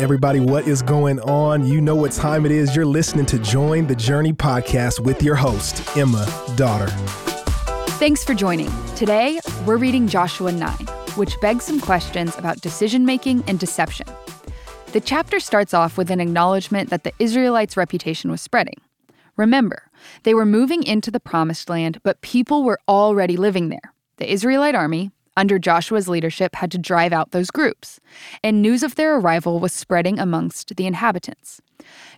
Everybody, what is going on? You know what time it is. You're listening to Join the Journey podcast with your host, Emma Dotter. Thanks for joining. Today, we're reading Joshua 9, which begs some questions about decision-making and deception. The chapter starts off with an acknowledgement that the Israelites' reputation was spreading. Remember, they were moving into the Promised Land, but people were already living there. The Israelite army, under Joshua's leadership, had to drive out those groups, and news of their arrival was spreading amongst the inhabitants.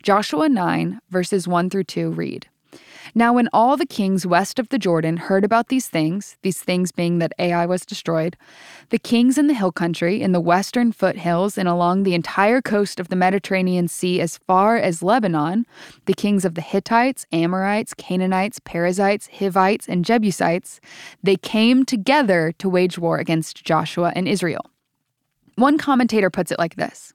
Joshua 9, verses 1 through 2 read, "Now when all the kings west of the Jordan heard about these things being that Ai was destroyed, the kings in the hill country, in the western foothills, and along the entire coast of the Mediterranean Sea as far as Lebanon, the kings of the Hittites, Amorites, Canaanites, Perizzites, Hivites, and Jebusites, they came together to wage war against Joshua and Israel." One commentator puts it like this: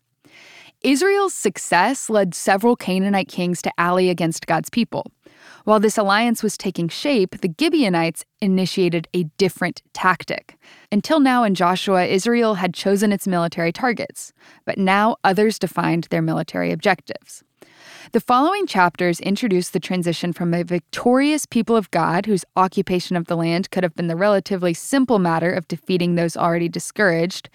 Israel's success led several Canaanite kings to ally against God's people. While this alliance was taking shape, the Gibeonites initiated a different tactic. Until now in Joshua, Israel had chosen its military targets, but now others defined their military objectives. The following chapters introduce the transition from a victorious people of God, whose occupation of the land could have been the relatively simple matter of defeating those already discouraged,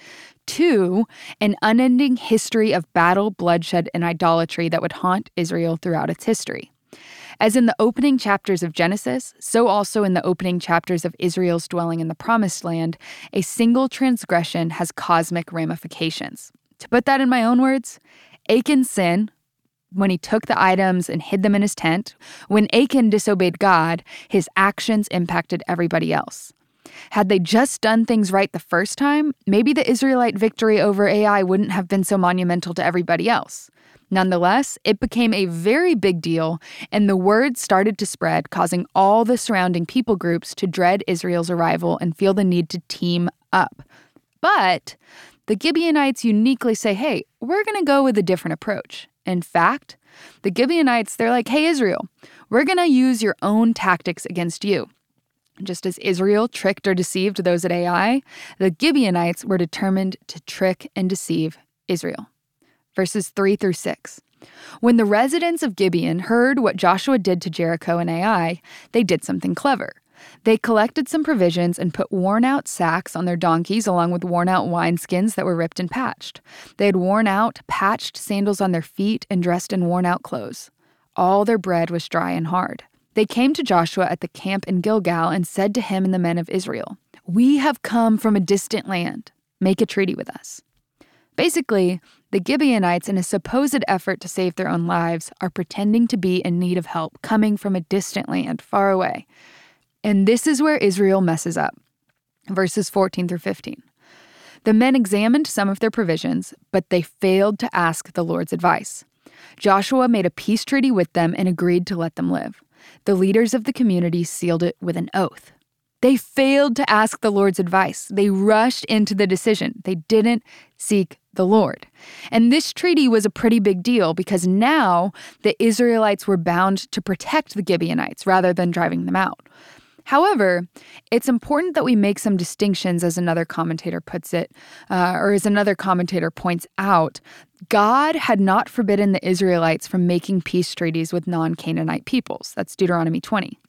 to an unending history of battle, bloodshed, and idolatry that would haunt Israel throughout its history. As in the opening chapters of Genesis, so also in the opening chapters of Israel's dwelling in the Promised Land, a single transgression has cosmic ramifications. To put that in my own words, Achan's sin, when he took the items and hid them in his tent, when Achan disobeyed God, his actions impacted everybody else. Had they just done things right the first time, maybe the Israelite victory over Ai wouldn't have been so monumental to everybody else. Nonetheless, it became a very big deal, and the word started to spread, causing all the surrounding people groups to dread Israel's arrival and feel the need to team up. But the Gibeonites uniquely say, hey, we're going to go with a different approach. In fact, the Gibeonites, they're like, hey, Israel, we're going to use your own tactics against you. Just as Israel tricked or deceived those at Ai, the Gibeonites were determined to trick and deceive Israel. Verses 3 through 6. When the residents of Gibeon heard what Joshua did to Jericho and Ai, they did something clever. They collected some provisions and put worn-out sacks on their donkeys along with worn-out wineskins that were ripped and patched. They had worn-out, patched sandals on their feet and dressed in worn-out clothes. All their bread was dry and hard. They came to Joshua at the camp in Gilgal and said to him and the men of Israel, "We have come from a distant land. Make a treaty with us." Basically, the Gibeonites, in a supposed effort to save their own lives, are pretending to be in need of help coming from a distant land far away. And this is where Israel messes up. Verses 14 through 15. The men examined some of their provisions, but they failed to ask the Lord's advice. Joshua made a peace treaty with them and agreed to let them live. The leaders of the community sealed it with an oath. They failed to ask the Lord's advice. They rushed into the decision. They didn't seek the Lord. And this treaty was a pretty big deal because now the Israelites were bound to protect the Gibeonites rather than driving them out. However, it's important that we make some distinctions, as another commentator puts it, or as another commentator points out. God had not forbidden the Israelites from making peace treaties with non-Canaanite peoples. That's Deuteronomy 20.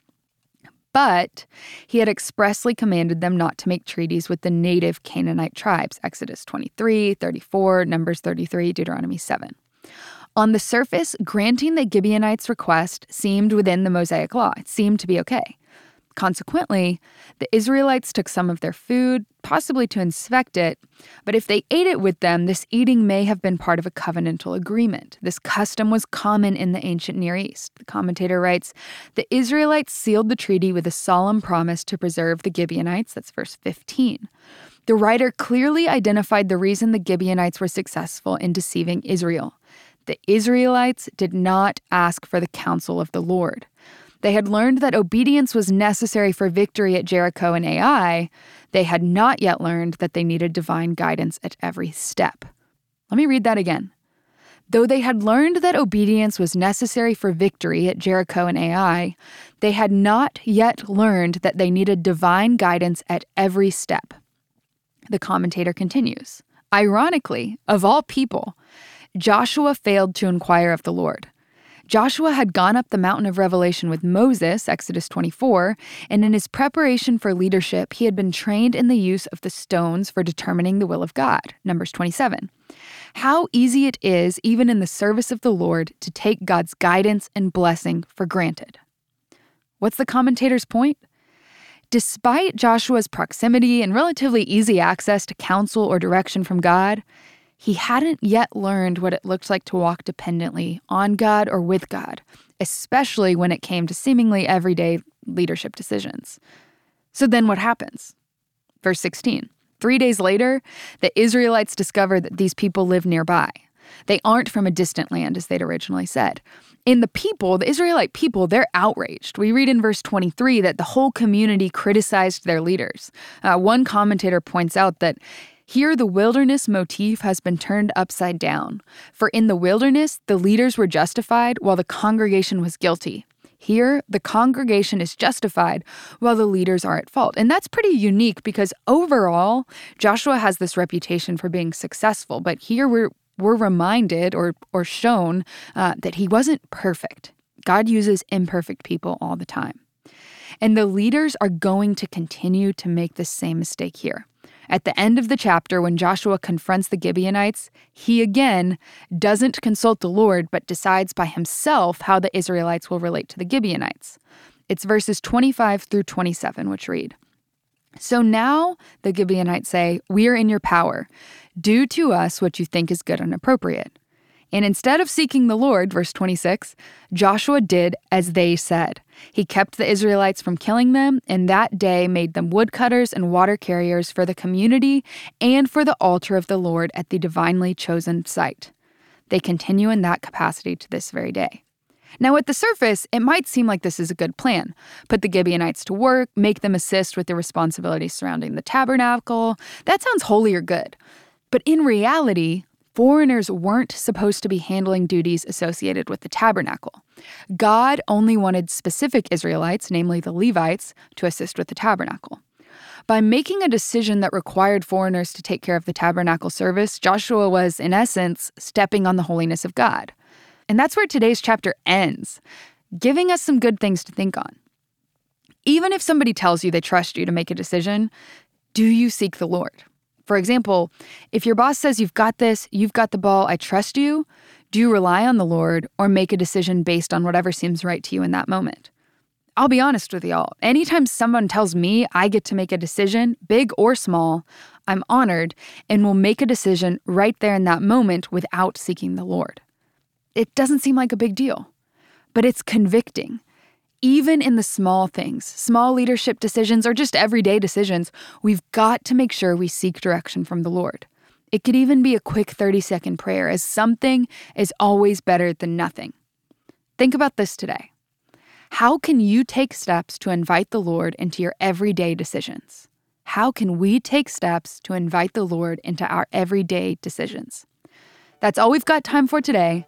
But he had expressly commanded them not to make treaties with the native Canaanite tribes, Exodus 23, 34, Numbers 33, Deuteronomy 7. On the surface, granting the Gibeonites' request seemed within the Mosaic law. It seemed to be okay. Consequently, the Israelites took some of their food, possibly to inspect it, but if they ate it with them, this eating may have been part of a covenantal agreement. This custom was common in the ancient Near East. The commentator writes, "The Israelites sealed the treaty with a solemn promise to preserve the Gibeonites," that's verse 15. The writer clearly identified the reason the Gibeonites were successful in deceiving Israel. The Israelites did not ask for the counsel of the Lord. They had learned that obedience was necessary for victory at Jericho and Ai. They had not yet learned that they needed divine guidance at every step. Let me read that again. Though they had learned that obedience was necessary for victory at Jericho and Ai, they had not yet learned that they needed divine guidance at every step. The commentator continues, "Ironically, of all people, Joshua failed to inquire of the Lord. Joshua had gone up the mountain of revelation with Moses, Exodus 24, and in his preparation for leadership, he had been trained in the use of the stones for determining the will of God, Numbers 27. How easy it is, even in the service of the Lord, to take God's guidance and blessing for granted. What's the commentator's point? Despite Joshua's proximity and relatively easy access to counsel or direction from God, he hadn't yet learned what it looked like to walk dependently on God or with God, especially when it came to seemingly everyday leadership decisions. So then what happens? Verse 16, 3 days later, the Israelites discover that these people live nearby. They aren't from a distant land, as they'd originally said. And the Israelite people, they're outraged. We read in verse 23 that the whole community criticized their leaders. One commentator points out that here, the wilderness motif has been turned upside down. For in the wilderness, the leaders were justified while the congregation was guilty. Here, the congregation is justified while the leaders are at fault. And that's pretty unique because overall, Joshua has this reputation for being successful. But here we're reminded or shown that he wasn't perfect. God uses imperfect people all the time. And the leaders are going to continue to make the same mistake here. At the end of the chapter, when Joshua confronts the Gibeonites, he again doesn't consult the Lord, but decides by himself how the Israelites will relate to the Gibeonites. It's verses 25 through 27, which read, "So now the Gibeonites say, 'We are in your power. Do to us what you think is good and appropriate.' And instead of seeking the Lord," verse 26, "Joshua did as they said. He kept the Israelites from killing them, and that day made them woodcutters and water carriers for the community and for the altar of the Lord at the divinely chosen site. They continue in that capacity to this very day." Now, at the surface, it might seem like this is a good plan. Put the Gibeonites to work, make them assist with the responsibilities surrounding the tabernacle. That sounds holy or good. But in reality, foreigners weren't supposed to be handling duties associated with the tabernacle. God only wanted specific Israelites, namely the Levites, to assist with the tabernacle. By making a decision that required foreigners to take care of the tabernacle service, Joshua was, in essence, stepping on the holiness of God. And that's where today's chapter ends, giving us some good things to think on. Even if somebody tells you they trust you to make a decision, do you seek the Lord? For example, if your boss says, "You've got this, you've got the ball, I trust you," do you rely on the Lord or make a decision based on whatever seems right to you in that moment? I'll be honest with y'all. Anytime someone tells me I get to make a decision, big or small, I'm honored and will make a decision right there in that moment without seeking the Lord. It doesn't seem like a big deal, but it's convicting. Even in the small things, small leadership decisions or just everyday decisions, we've got to make sure we seek direction from the Lord. It could even be a quick 30-second prayer, as something is always better than nothing. Think about this today. How can you take steps to invite the Lord into your everyday decisions? How can we take steps to invite the Lord into our everyday decisions? That's all we've got time for today.